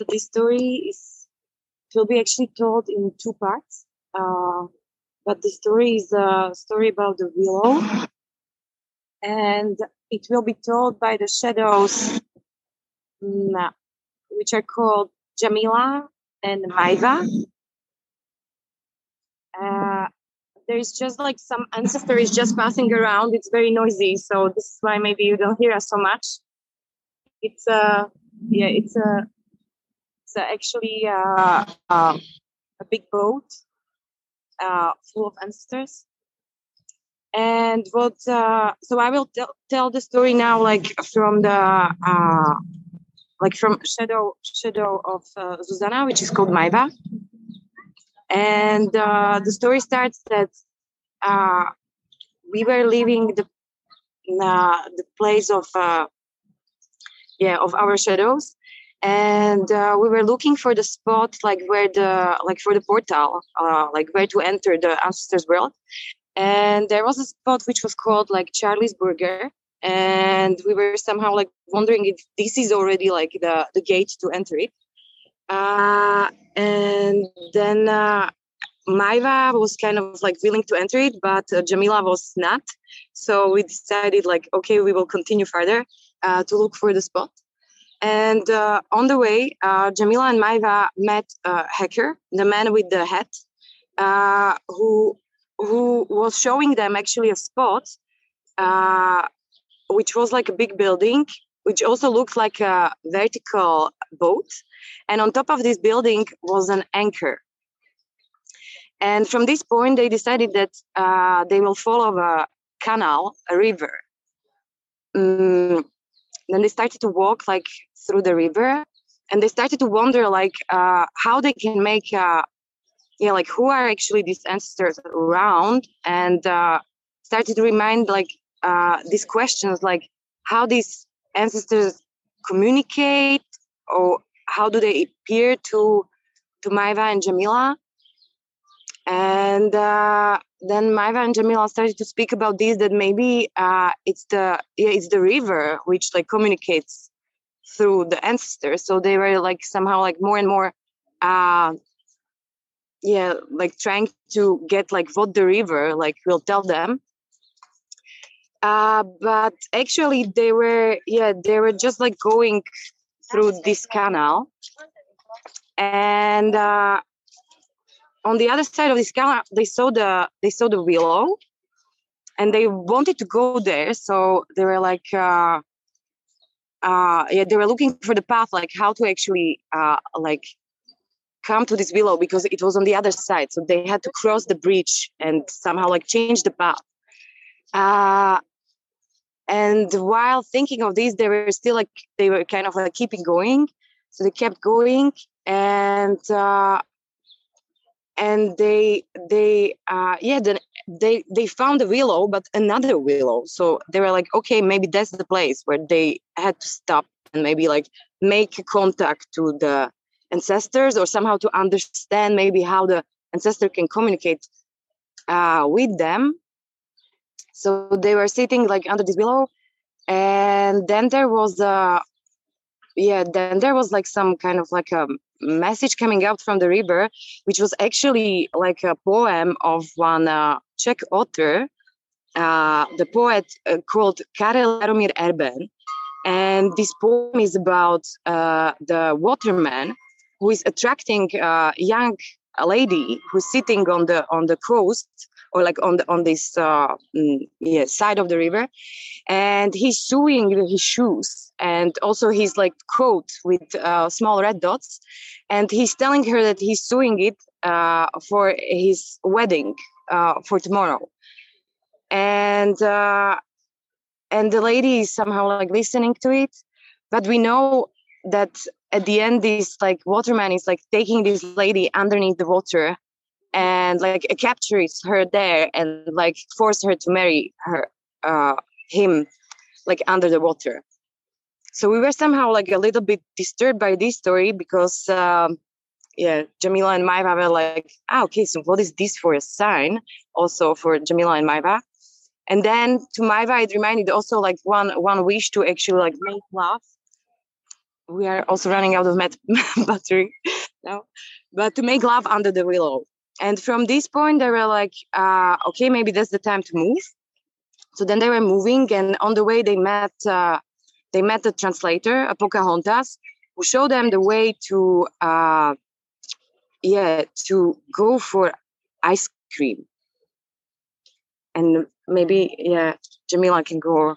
So this story will be actually told in two parts. But the story is a story about the willow, and it will be told by the shadows, which are called Jamila and Maiva. There is just like some ancestor is just passing around. It's very noisy, so this is why maybe you don't hear us so much. It's actually a big boat full of ancestors. And so I will tell the story now, like from the shadow of Zuzana, which is called Maiva. And the story starts that we were leaving the place of our shadows, and we were looking for the spot for the portal, where to enter the ancestors' world. And there was a spot which was called Charlie's Burger, and we were somehow wondering if this is already the gate to enter it. And then Maiva was kind of willing to enter it, but Jamila was not. So we decided okay, we will continue further to look for the spot. And on the way, Jamila and Maiva met Hacker, the man with the hat, who was showing them actually a spot, which was a big building, which also looked like a vertical boat. And on top of this building was an anchor. And from this point, they decided that they will follow a river. Then they started to walk through the river, and they started to wonder how they can make who are actually these ancestors around, and started to remind these questions how these ancestors communicate, or how do they appear to Maiva and Jamila. And then Maiva and Jamila started to speak about this, that maybe it's the river which communicates through the ancestors. So they were somehow more and more trying to get what the river will tell them. But actually they were just going through this canal, and on the other side of this canal they saw the willow, and they wanted to go there. So they were they were looking for the path, how to actually come to this willow, because it was on the other side. So they had to cross the bridge and somehow change the path. And while thinking of this, they were still keeping going. So they kept going, and they found the willow, but another willow. So they were okay, maybe that's the place where they had to stop and maybe make contact to the ancestors, or somehow to understand maybe how the ancestor can communicate with them. So they were sitting under this willow, and then there was some kind of a message coming out from the river, which was actually a poem of one Czech author, the poet called Karel Jaromír Erben, and this poem is about the waterman who is attracting a young lady who's sitting on the coast, or on this side of the river, and he's sewing his shoes, and also his coat with small red dots, and he's telling her that he's sewing it for his wedding for tomorrow. And the lady is somehow listening to it, but we know that at the end this waterman is taking this lady underneath the water, and captures her there, and force her to marry her him under the water. So we were somehow a little bit disturbed by this story, because Jamila and Maiva were okay, so what is this for a sign also for Jamila and Maiva? And then to Maiva it reminded also one wish to actually make love, we are also running out of battery now, but to make love under the willow. And from this point, they were like, okay, maybe that's the time to move. So then they were moving, and on the way they met the translator, Pocahontas, who showed them the way to go for ice cream. And maybe Jamila can go